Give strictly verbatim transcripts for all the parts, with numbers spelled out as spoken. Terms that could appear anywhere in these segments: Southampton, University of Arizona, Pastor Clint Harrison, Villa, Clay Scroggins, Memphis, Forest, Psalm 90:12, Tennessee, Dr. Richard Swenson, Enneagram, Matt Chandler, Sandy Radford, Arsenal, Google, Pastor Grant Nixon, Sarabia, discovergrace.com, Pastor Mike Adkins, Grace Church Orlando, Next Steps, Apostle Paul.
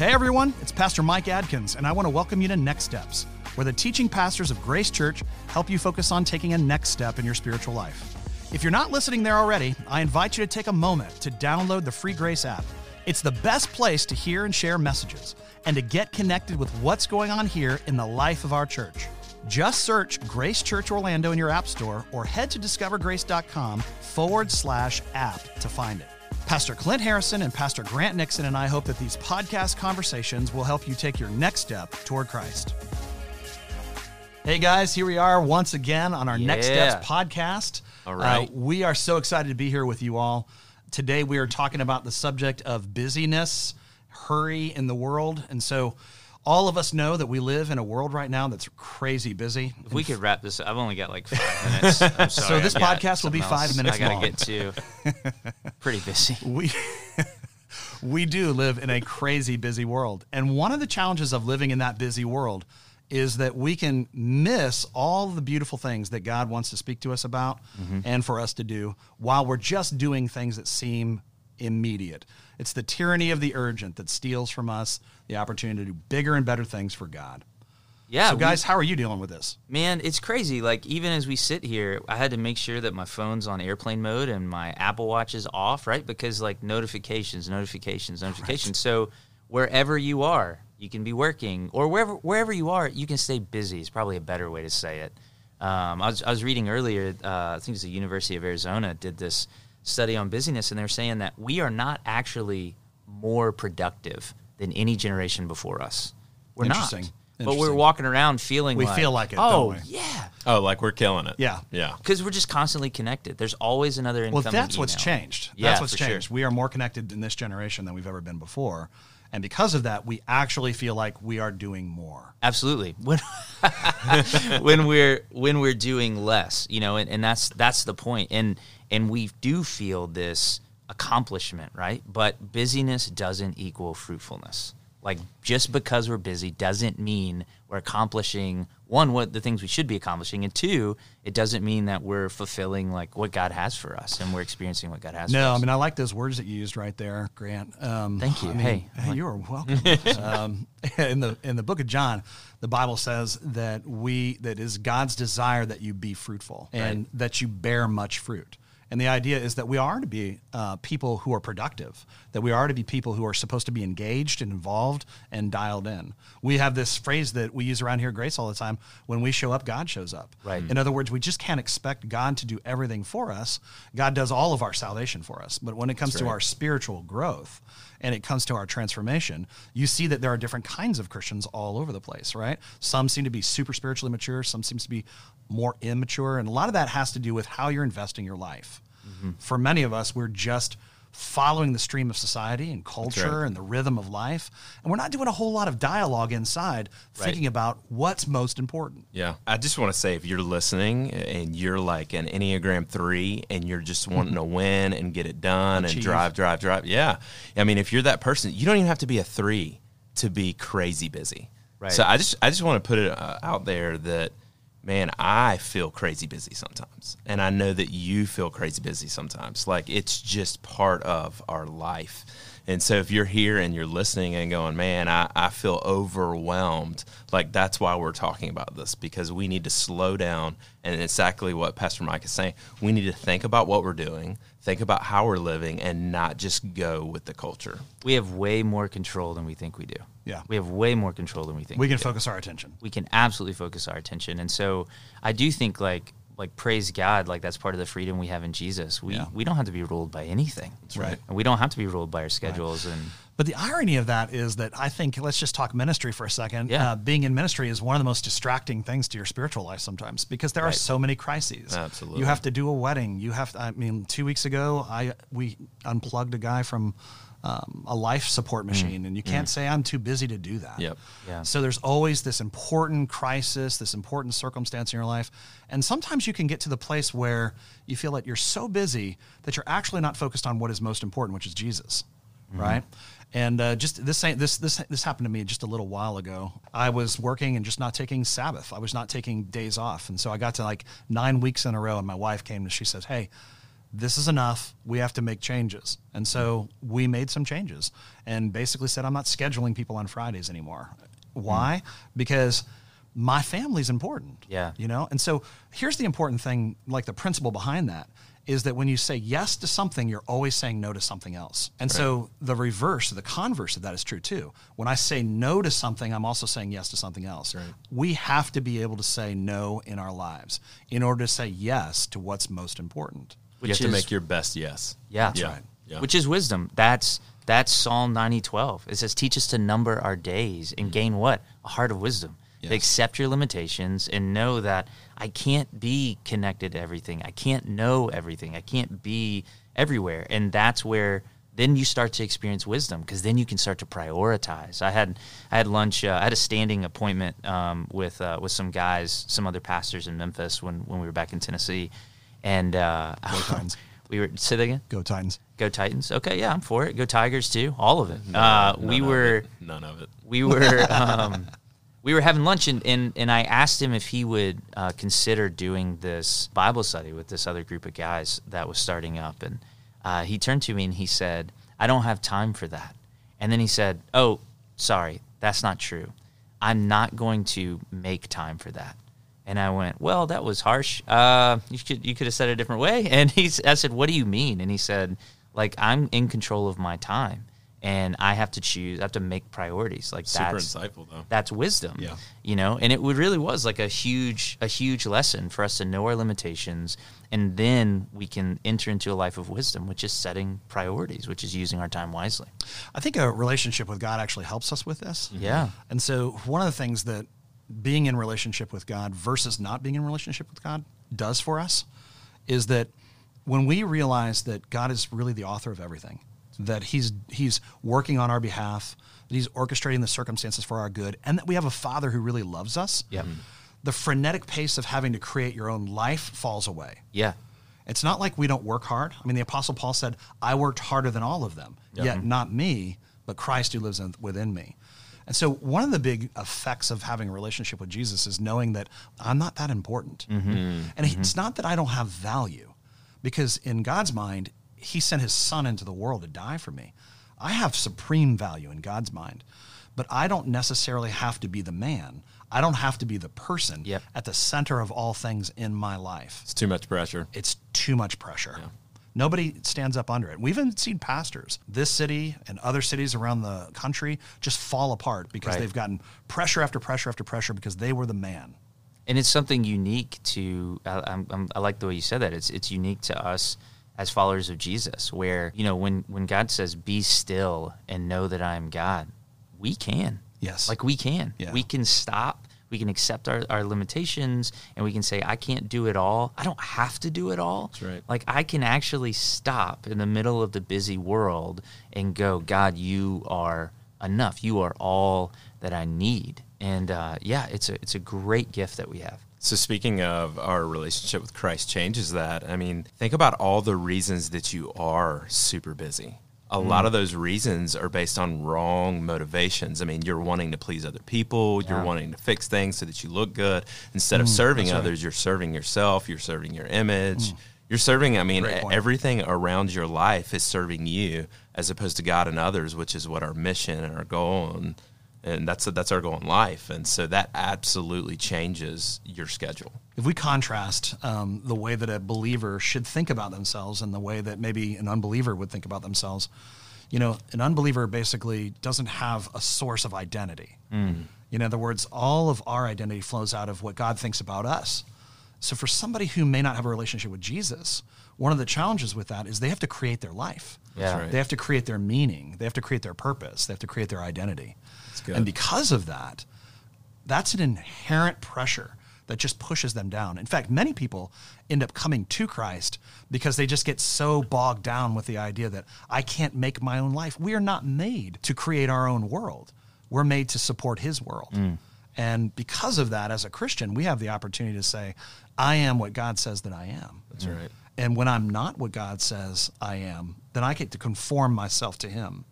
Hey everyone, it's Pastor Mike Adkins, and I want to welcome you to Next Steps, where the teaching pastors of Grace Church help you focus on taking a next step in your spiritual life. If you're not listening there already, I invite you to take a moment to download the free Grace app. It's the best place to hear and share messages, and to get connected with what's going on here in the life of our church. Just search Grace Church Orlando in your app store, or head to discovergrace.com forward slash app to find it. Pastor Clint Harrison and Pastor Grant Nixon and I hope that these podcast conversations will help you take your next step toward Christ. Hey guys, here we are once again on our yeah. Next Steps podcast. All right. Uh, we are so excited to be here with you all. Today we are talking about the subject of busyness, hurry in the world. And so all of us know that we live in a world right now that's crazy busy. If we could wrap this up, I've only got like five minutes. I'm sorry, so this I've podcast will be else. five minutes I gotta long. I got to get to pretty busy. We, we do live in a crazy busy world. And one of the challenges of living in that busy world is that we can miss all the beautiful things that God wants to speak to us about mm-hmm. and for us to do while we're just doing things that seem immediate. It's the tyranny of the urgent that steals from us the opportunity to do bigger and better things for God. Yeah. So guys, we, how are you dealing with this? Man, it's crazy. Like even as we sit here, I had to make sure that my phone's on airplane mode and my Apple Watch is off, right? Because like notifications, notifications, notifications. Right. So wherever you are, you can be working, or wherever wherever you are, you can stay busy. It's probably a better way to say it. Um, I was I was reading earlier, uh, I think it's the University of Arizona did this study on busyness, and they're saying that we are not actually more productive than any generation before us. We're Interesting. not. But we're walking around feeling we like... We feel like it, oh, don't we? yeah. Oh, like we're killing it. Yeah. Yeah. Because we're just constantly connected. There's always another incoming Well, that's email. what's changed. Yeah, that's what's changed. Sure. We are more connected in this generation than we've ever been before. And because of that, we actually feel like we are doing more. Absolutely. When, when we're when we're doing less, you know, and, and that's that's the point. And and we do feel this accomplishment, right? But busyness doesn't equal fruitfulness. Like just because we're busy doesn't mean we're accomplishing, one, what the things we should be accomplishing, and two, it doesn't mean that we're fulfilling like what God has for us and we're experiencing what God has no, for us. No, I mean, I like those words that you used right there, Grant. Um, Thank you. I mean, hey, hey, you are welcome. um, in the in the book of John, the Bible says that we that is God's desire that you be fruitful and right. that you bear much fruit. And the idea is that we are to be uh, people who are productive, that we are to be people who are supposed to be engaged and involved and dialed in. We have this phrase that we use around here at Grace all the time, when we show up, God shows up. Right. In other words, we just can't expect God to do everything for us. God does all of our salvation for us. But when it comes That's right. to our spiritual growth and it comes to our transformation, you see that there are different kinds of Christians all over the place, right? Some seem to be super spiritually mature. Some seem to be more immature. And a lot of that has to do with how you're investing your life. Mm-hmm. For many of us, we're just following the stream of society and culture right. and the rhythm of life. And we're not doing a whole lot of dialogue inside right. thinking about what's most important. Yeah. I just want to say, if you're listening and you're like an Enneagram three and you're just wanting to win and get it done Achieve. and drive, drive, drive. Yeah. I mean, if you're that person, you don't even have to be a three to be crazy busy. Right. So I just, I just want to put it out there that, man, I feel crazy busy sometimes, and I know that you feel crazy busy sometimes. Like, it's just part of our life. And so if you're here and you're listening and going, man, I, I feel overwhelmed, like that's why we're talking about this, because we need to slow down, and exactly what Pastor Mike is saying. We need to think about what we're doing, think about how we're living, and not just go with the culture. We have way more control than we think we do. Yeah. We have way more control than we think we, we can do. focus our attention. We can absolutely focus our attention. And so I do think, like, like praise God, like that's part of the freedom we have in Jesus. We yeah. we don't have to be ruled by anything. That's right. And we don't have to be ruled by our schedules. Right. And But the irony of that is that I think, let's just talk ministry for a second. Yeah. Uh, being in ministry is one of the most distracting things to your spiritual life sometimes, because there right. are so many crises. Absolutely. You have to do a wedding. You have to, I mean, two weeks ago, I we unplugged a guy from Um, a life support machine, mm. and you can't mm. say I'm too busy to do that. Yep. Yeah. So there's always this important crisis, this important circumstance in your life, and sometimes you can get to the place where you feel that you're so busy that you're actually not focused on what is most important, which is Jesus, mm-hmm. right? And uh, just this this this this happened to me just a little while ago. I was working and just not taking Sabbath. I was not taking days off, and so I got to like nine weeks in a row, and my wife came and she says, "Hey, this is enough. We have to make changes. And so we made some changes and basically said, I'm not scheduling people on Fridays anymore. Why? Mm. Because my family's important. Yeah. You know? And so here's the important thing, like the principle behind that is that when you say yes to something, you're always saying no to something else. And right. so the reverse, the converse of that is true too. When I say no to something, I'm also saying yes to something else. Right. We have to be able to say no in our lives in order to say yes to what's most important. Which you have is, to make your best yes. Yeah. That's yeah. right. Yeah. Which is wisdom. That's that's Psalm ninety twelve. It says, teach us to number our days and mm-hmm. gain what? A heart of wisdom. Yes. Accept your limitations and know that I can't be connected to everything. I can't know everything. I can't be everywhere. And that's where then you start to experience wisdom because then you can start to prioritize. I had I had lunch. Uh, I had a standing appointment um, with uh, with some guys, some other pastors in Memphis when, when we were back in Tennessee. And uh, go Titans. we were say that again. Go Titans. Go Titans. Okay, yeah, I'm for it. Go Tigers too. All of it. None uh, of we were it. None of it. We were um, we were having lunch and, and, and I asked him if he would uh, consider doing this Bible study with this other group of guys that was starting up. And uh, he turned to me and he said, "I don't have time for that." And then he said, "Oh, sorry, that's not true. I'm not going to make time for that." And I went, "Well, that was harsh. Uh, you could you could have said it a different way." And he, I said, "What do you mean?" And he said, "Like I'm in control of my time, and I have to choose. I have to make priorities." Like super that's insightful, though. That's wisdom, yeah. You know. And it really was like a huge a huge lesson for us to know our limitations, and then we can enter into a life of wisdom, which is setting priorities, which is using our time wisely. I think a relationship with God actually helps us with this. Mm-hmm. Yeah. And so one of the things that being in relationship with God versus not being in relationship with God does for us is that when we realize that God is really the author of everything, that he's he's working on our behalf, that he's orchestrating the circumstances for our good, and that we have a father who really loves us, yep. the frenetic pace of having to create your own life falls away. Yeah. It's not like we don't work hard. I mean, the Apostle Paul said, I worked harder than all of them, yep. yet not me, but Christ who lives in, within me. And so one of the big effects of having a relationship with Jesus is knowing that I'm not that important. Mm-hmm. And mm-hmm. it's not that I don't have value, because in God's mind, he sent his son into the world to die for me. I have supreme value in God's mind, but I don't necessarily have to be the man. I don't have to be the person yep. at the center of all things in my life. It's too much pressure. It's too much pressure. Yeah. Nobody stands up under it. We've even seen pastors, this city and other cities around the country, just fall apart because right. they've gotten pressure after pressure after pressure because they were the man. And it's something unique to, I, I'm, I like the way you said that. It's it's unique to us as followers of Jesus, where, you know, when, when God says, be still and know that I am God, we can. Yes. Like we can. Yeah. We can stop. We can accept our, our limitations, and we can say, I can't do it all. I don't have to do it all. That's right. Like, I can actually stop in the middle of the busy world and go, God, you are enough. You are all that I need. And, uh, yeah, it's a it's a great gift that we have. So speaking of our relationship with Christ changes that, I mean, think about all the reasons that you are super busy. A lot of those reasons are based on wrong motivations. I mean, you're wanting to please other people. Yeah. You're wanting to fix things so that you look good. Instead mm, of serving others, right. you're serving yourself. You're serving your image. Mm. You're serving, I mean, everything around your life is serving you as opposed to God and others, which is what our mission and our goal, and, and that's that's our goal in life. And so that absolutely changes your schedule. If we contrast um, the way that a believer should think about themselves and the way that maybe an unbeliever would think about themselves, you know, an unbeliever basically doesn't have a source of identity. Mm. You know, in other words, all of our identity flows out of what God thinks about us. So for somebody who may not have a relationship with Jesus, one of the challenges with that is they have to create their life. Yeah. Right. They have to create their meaning. They have to create their purpose. They have to create their identity. That's good. And because of that, that's an inherent pressure that just pushes them down. In fact, many people end up coming to Christ because they just get so bogged down with the idea that I can't make my own life. We are not made to create our own world. We're made to support his world. Mm. And because of that, as a Christian, we have the opportunity to say, I am what God says that I am. That's mm. right. And when I'm not what God says I am, then I get to conform myself to him.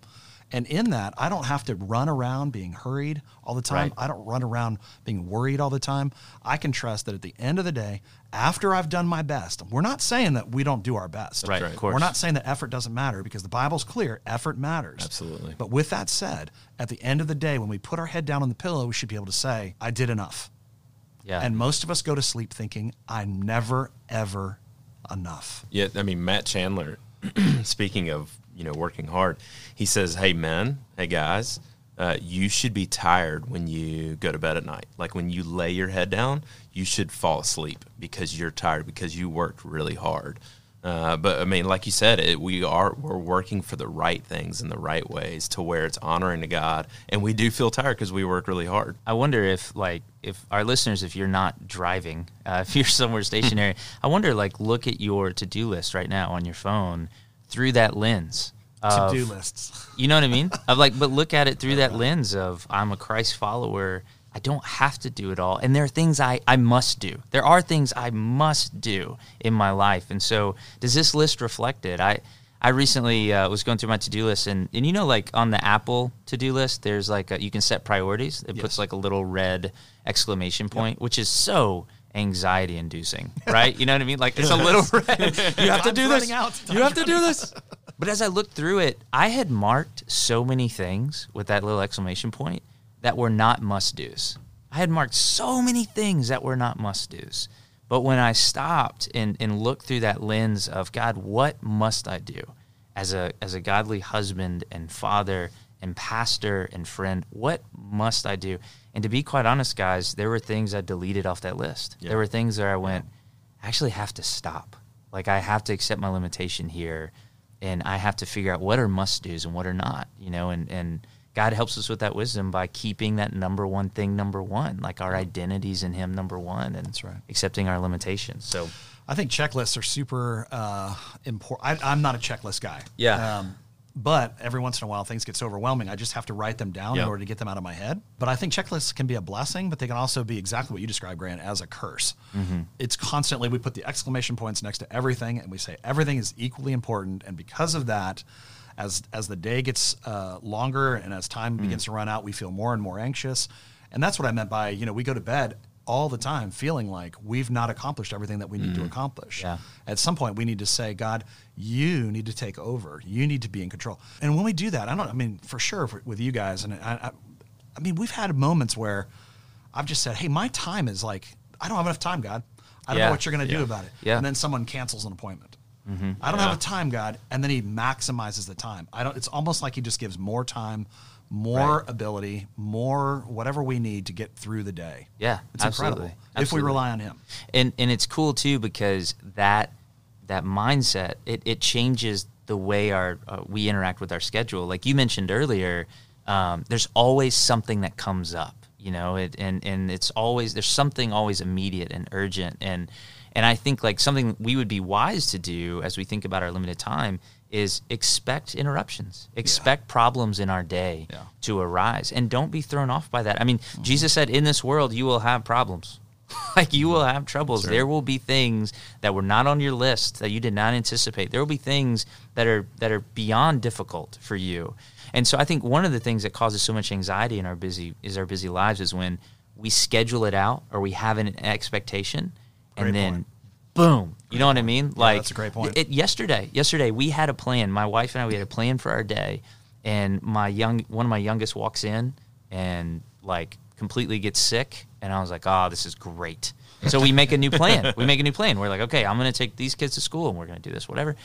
And in that, I don't have to run around being hurried all the time. Right. I don't run around being worried all the time. I can trust that at the end of the day, after I've done my best, we're not saying that we don't do our best. Right, right. Of course. We're not saying that effort doesn't matter, because the Bible's clear, effort matters. Absolutely. But with that said, at the end of the day, when we put our head down on the pillow, we should be able to say, I did enough. Yeah. And most of us go to sleep thinking, I'm never, ever enough. Yeah, I mean, Matt Chandler, speaking of, you know, working hard, he says, hey, men, hey, guys, uh, you should be tired when you go to bed at night. Like when you lay your head down, you should fall asleep because you're tired, because you worked really hard. Uh, but, I mean, like you said, it, we are, we're working for the right things in the right ways to where it's honoring to God. And we do feel tired because we work really hard. I wonder if, like, if our listeners, if you're not driving, uh, if you're somewhere stationary, I wonder, like, look at your to-do list right now on your phone through that lens. Of, to-do lists. You know what I mean? Of like, but look at it through that lens of, I'm a Christ follower. I don't have to do it all. And there are things I, I must do. There are things I must do in my life. And so does this list reflect it? I, I recently uh, was going through my to-do list. And, and you know, like on the Apple to-do list, there's like a, you can set priorities. It yes. puts like a little red exclamation point, yep. which is so anxiety-inducing, right? You know what I mean? Like it's a little red. You have to do this. You have to do this. But as I looked through it, I had marked so many things with that little exclamation point that were not must-dos. I had marked so many things that were not must-dos. But when I stopped and, and looked through that lens of, God, what must I do? As a as a godly husband and father and pastor and friend, what must I do? And to be quite honest, guys, there were things I deleted off that list. Yeah. There were things that I went, I actually have to stop. Like, I have to accept my limitation here, and I have to figure out what are must-dos and what are not, you know, and and God helps us with that wisdom by keeping that number one thing number one, like our identities in Him number one, and that's right. accepting our limitations. So, I think checklists are super uh, important. I, I'm not a checklist guy. Yeah. Um, but every once in a while, things get so overwhelming, I just have to write them down yep. in order to get them out of my head. But I think checklists can be a blessing, but they can also be exactly what you described, Grant, as a curse. Mm-hmm. It's constantly, we put the exclamation points next to everything, and we say everything is equally important, and because of that, As as the day gets uh, longer and as time mm. begins to run out, we feel more and more anxious. And that's what I meant by, you know, we go to bed all the time feeling like we've not accomplished everything that we need mm. to accomplish. Yeah. At some point, we need to say, God, you need to take over. You need to be in control. And when we do that, I don't I mean, for sure for, with you guys, and I, I, I mean, we've had moments where I've just said, hey, my time is like, I don't have enough time, God. I don't yeah. know what you're going to yeah. do about it. Yeah. And then someone cancels an appointment. Mm-hmm. I don't yeah. have a time, God, and then He maximizes the time. I don't. It's almost like He just gives more time, more right. ability, more whatever we need to get through the day. Yeah, it's absolutely. incredible absolutely. If we rely on Him. And and it's cool too, because that that mindset it, it changes the way our uh, we interact with our schedule. Like you mentioned earlier, um, there's always something that comes up. You know, it, and and it's always there's something always immediate and urgent and. And I think like something we would be wise to do as we think about our limited time is expect interruptions, expect yeah. problems in our day yeah. to arise, and don't be thrown off by that. I mean, mm-hmm. Jesus said, in this world, you will have problems. Like you will have troubles. Sure. There will be things that were not on your list that you did not anticipate. There will be things that are that are beyond difficult for you. And so I think one of the things that causes so much anxiety in our busy is our busy lives is when we schedule it out or we have an expectation. And great then, point. boom, you great know what I mean? Like yeah, that's a great point. It, yesterday, yesterday we had a plan. My wife and I, we had a plan for our day, and my young one of my youngest walks in and like completely gets sick, and I was like, oh, this is great. So we make a new plan. We make a new plan. We're like, okay, I'm going to take these kids to school, and we're going to do this, whatever.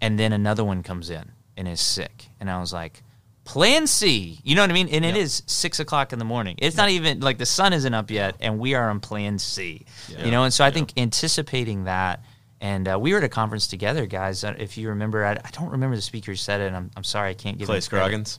And then another one comes in and is sick, and I was like, plan C. You know what I mean? And yep. it is six o'clock in the morning. It's yep. not even like the sun isn't up yet, and we are on plan C. Yep. You know, and so I yep. think anticipating that, and uh, we were at a conference together, guys. If you remember, I, I don't remember the speaker who said it. And I'm, I'm sorry, I can't give. Clay Scroggins.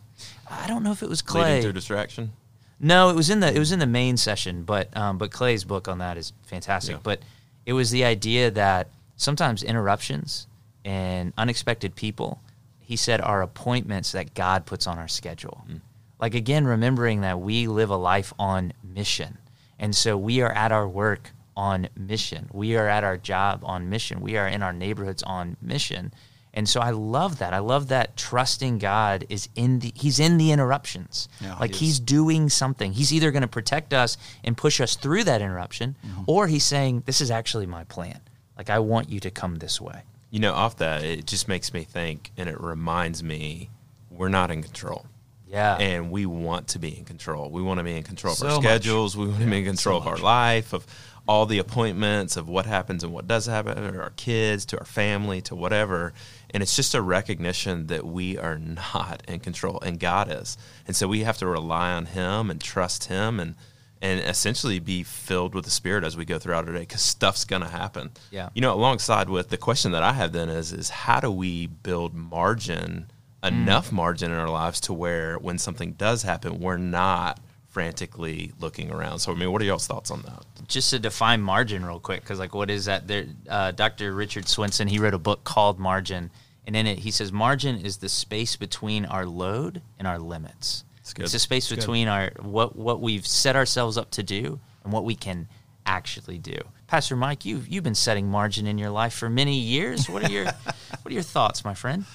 I don't know if it was Clay. Leading to distraction. No, it was in the it was in the main session, but um, but Clay's book on that is fantastic. Yeah. But it was the idea that sometimes interruptions and unexpected people. He said, our appointments that God puts on our schedule. Mm. Like, again, remembering that we live a life on mission. And so we are at our work on mission. We are at our job on mission. We are in our neighborhoods on mission. And so I love that. I love that trusting God is in the, he's in the interruptions. Yeah, like he he's doing something. He's either going to protect us and push us through that interruption, mm-hmm. or he's saying, this is actually my plan. Like, I want you to come this way. You know, off that, it just makes me think, and it reminds me, we're not in control. Yeah. And we want to be in control. We want to be in control so of our schedules. Much. We want to be in control so of our life, of all the appointments, of what happens and what doesn't happen, to our kids, to our family, to whatever. And it's just a recognition that we are not in control, and God is. And so we have to rely on him and trust him, and and essentially be filled with the Spirit as we go throughout our day, because stuff's going to happen. Yeah. You know, alongside with the question that I have then is, is how do we build margin, enough mm. margin in our lives to where when something does happen, we're not frantically looking around. So, I mean, what are y'all's thoughts on that? Just to define margin real quick, because, like, what is that? There, uh, Doctor Richard Swenson, he wrote a book called Margin, and in it he says margin is the space between our load and our limits. It's, good. It's the space it's between good. our what what we've set ourselves up to do and what we can actually do. Pastor Mike, you've, you've been setting margin in your life for many years. What are your what are your thoughts, my friend?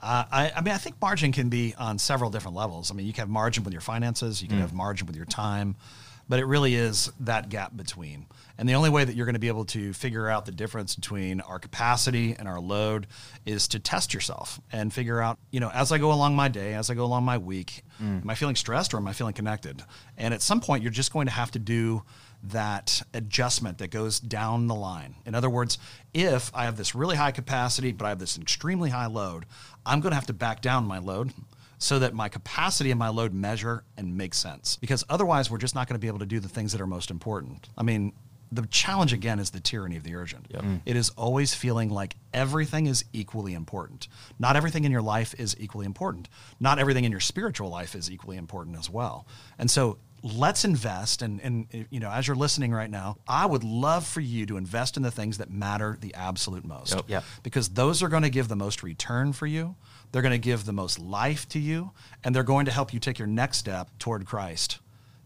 Uh, I, I mean, I think margin can be on several different levels. I mean, you can have margin with your finances, you can mm. have margin with your time, but it really is that gap between. And the only way that you're going to be able to figure out the difference between our capacity and our load is to test yourself and figure out, you know, as I go along my day, as I go along my week, mm. am I feeling stressed or am I feeling connected? And at some point, you're just going to have to do that adjustment that goes down the line. In other words, if I have this really high capacity, but I have this extremely high load, I'm going to have to back down my load so that my capacity and my load measure and make sense. Because otherwise, we're just not going to be able to do the things that are most important. I mean, the challenge, again, is the tyranny of the urgent. Yep. Mm. It is always feeling like everything is equally important. Not everything in your life is equally important. Not everything in your spiritual life is equally important as well. And so let's invest. And, and, you know, as you're listening right now, I would love for you to invest in the things that matter the absolute most. Yep. Yep. Because those are going to give the most return for you. They're going to give the most life to you. And they're going to help you take your next step toward Christ.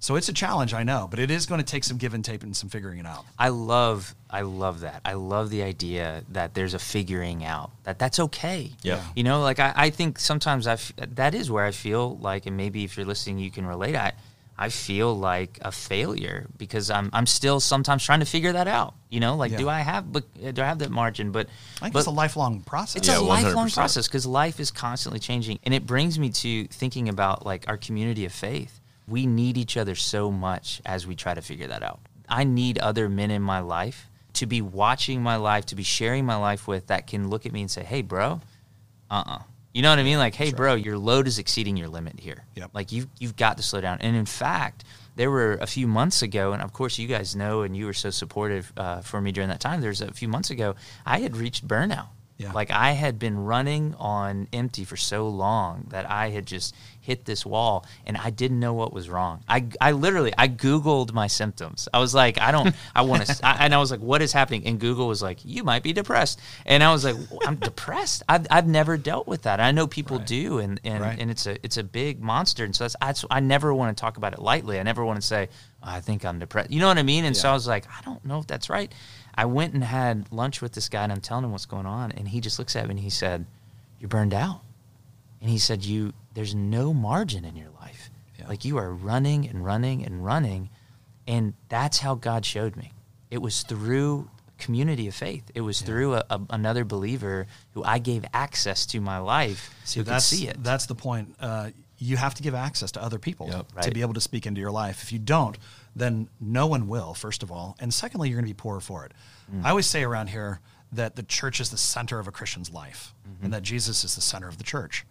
So it's a challenge, I know, but it is going to take some give and take and some figuring it out. I love, I love that. I love the idea that there's a figuring out, that that's okay. Yeah. You know, like I, I think sometimes I that is where I feel like, and maybe if you're listening, you can relate. I, I feel like a failure because I'm, I'm still sometimes trying to figure that out. You know, like yeah. do I have, do I have that margin? But I think but, it's a lifelong process. It's yeah, a one hundred percent lifelong process because life is constantly changing, and it brings me to thinking about like our community of faith. We need each other so much as we try to figure that out. I need other men in my life to be watching my life, to be sharing my life with, that can look at me and say, hey, bro, uh-uh. You know what I mean? Like, hey, That's bro, right. your load is exceeding your limit here. Yep. Like, you've, you've got to slow down. And in fact, there were a few months ago, and of course you guys know, and you were so supportive uh, for me during that time, there's a few months ago, I had reached burnout. Yeah. Like, I had been running on empty for so long that I had just hit this wall, and I didn't know what was wrong. I, I literally, I Googled my symptoms. I was like, I don't, I want to, and I was like, what is happening? And Google was like, you might be depressed. And I was like, I'm depressed. I've, I've never dealt with that. I know people right. do, and and, right. and it's a it's a big monster. And so that's, that's I never want to talk about it lightly. I never want to say, oh, I think I'm depressed. You know what I mean? And yeah. so I was like, I don't know if that's right. I went and had lunch with this guy, and I'm telling him what's going on, and he just looks at me and he said, you're burned out. And he said, "You, there's no margin in your life. Yeah. Like, you are running and running and running." And that's how God showed me. It was through community of faith. It was yeah. through a, a, another believer who I gave access to my life so that's, could see it. That's the point. Uh, you have to give access to other people yep, right. to be able to speak into your life. If you don't, then no one will, first of all. And secondly, you're going to be poorer for it. Mm. I always say around here that the church is the center of a Christian's life mm-hmm. and that Jesus is the center of the church.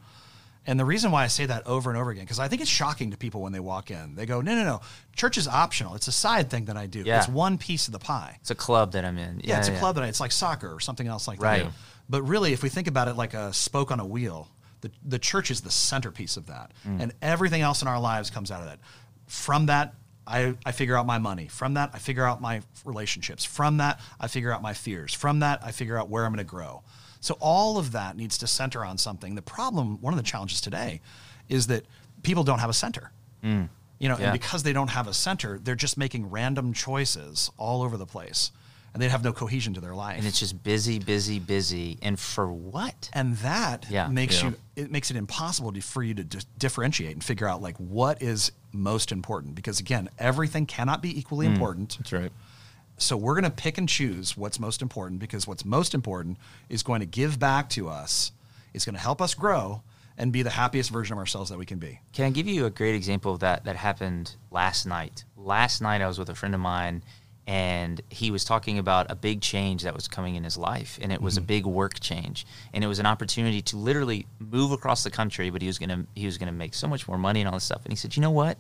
And the reason why I say that over and over again, because I think it's shocking to people when they walk in. They go, no, no, no, church is optional. It's a side thing that I do. Yeah. It's one piece of the pie. It's a club that I'm in. Yeah, yeah it's yeah. a club that I, it's like soccer or something else like right. that. But really, if we think about it like a spoke on a wheel, the, the church is the centerpiece of that. Mm. And everything else in our lives comes out of that. From that, I, I figure out my money. From that, I figure out my relationships. From that, I figure out my fears. From that, I figure out where I'm going to grow. So all of that needs to center on something. The problem, one of the challenges today, is that people don't have a center. Mm. You know, yeah. and because they don't have a center, they're just making random choices all over the place. and they'd have no cohesion to their life. And it's just busy, busy, busy. And for what? And that yeah. makes yeah. you, it makes it impossible to, for you to d- differentiate and figure out like what is most important. Because again, everything cannot be equally mm. important. That's right. So we're going to pick and choose what's most important, because what's most important is going to give back to us. It's going to help us grow and be the happiest version of ourselves that we can be. Can I give you a great example of that that happened last night? Last night I was with a friend of mine, and he was talking about a big change that was coming in his life, and it was mm-hmm. a big work change, and it was an opportunity to literally move across the country, but he was going to he was going to make so much more money and all this stuff. And he said, "You know what?"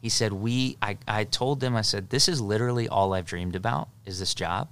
He said, "We I I told them, I said, this is literally all I've dreamed about is this job,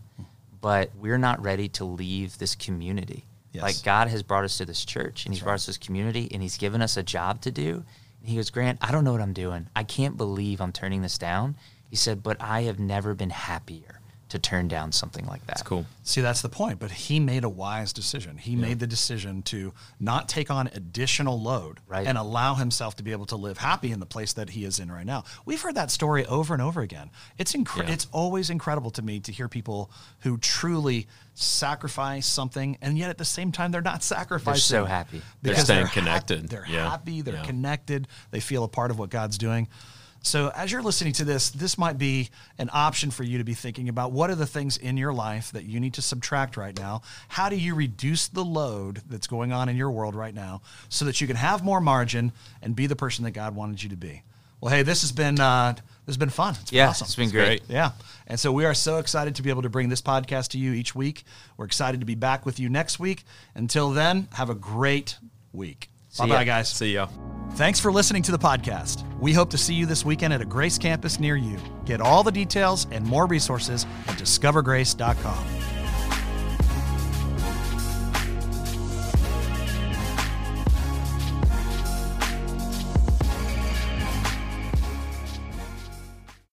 but we're not ready to leave this community." Yes. Like, God has brought us to this church, and He's right. brought us to this community, and He's given us a job to do. And he goes, "Grant, I don't know what I'm doing. I can't believe I'm turning this down." He said, "But I have never been happier to turn down something like that." That's cool. See, that's the point. But he made a wise decision. He yeah. made the decision to not take on additional load right. and allow himself to be able to live happy in the place that he is in right now. We've heard that story over and over again. It's incre- yeah. It's always incredible to me to hear people who truly sacrifice something, and yet at the same time, they're not sacrificing. They're so happy. Because they're staying they're connected. Ha- they're yeah. happy. They're yeah. connected. They feel a part of what God's doing. So as you're listening to this, this might be an option for you to be thinking about what are the things in your life that you need to subtract right now? How do you reduce the load that's going on in your world right now so that you can have more margin and be the person that God wanted you to be? Well, hey, this has been uh, this has been fun. It's been yeah, awesome. It's been great. Yeah. And so we are so excited to be able to bring this podcast to you each week. We're excited to be back with you next week. Until then, have a great week. See Bye-bye, ya. guys. See ya. Thanks for listening to the podcast. We hope to see you this weekend at a Grace campus near you. Get all the details and more resources at discover grace dot com.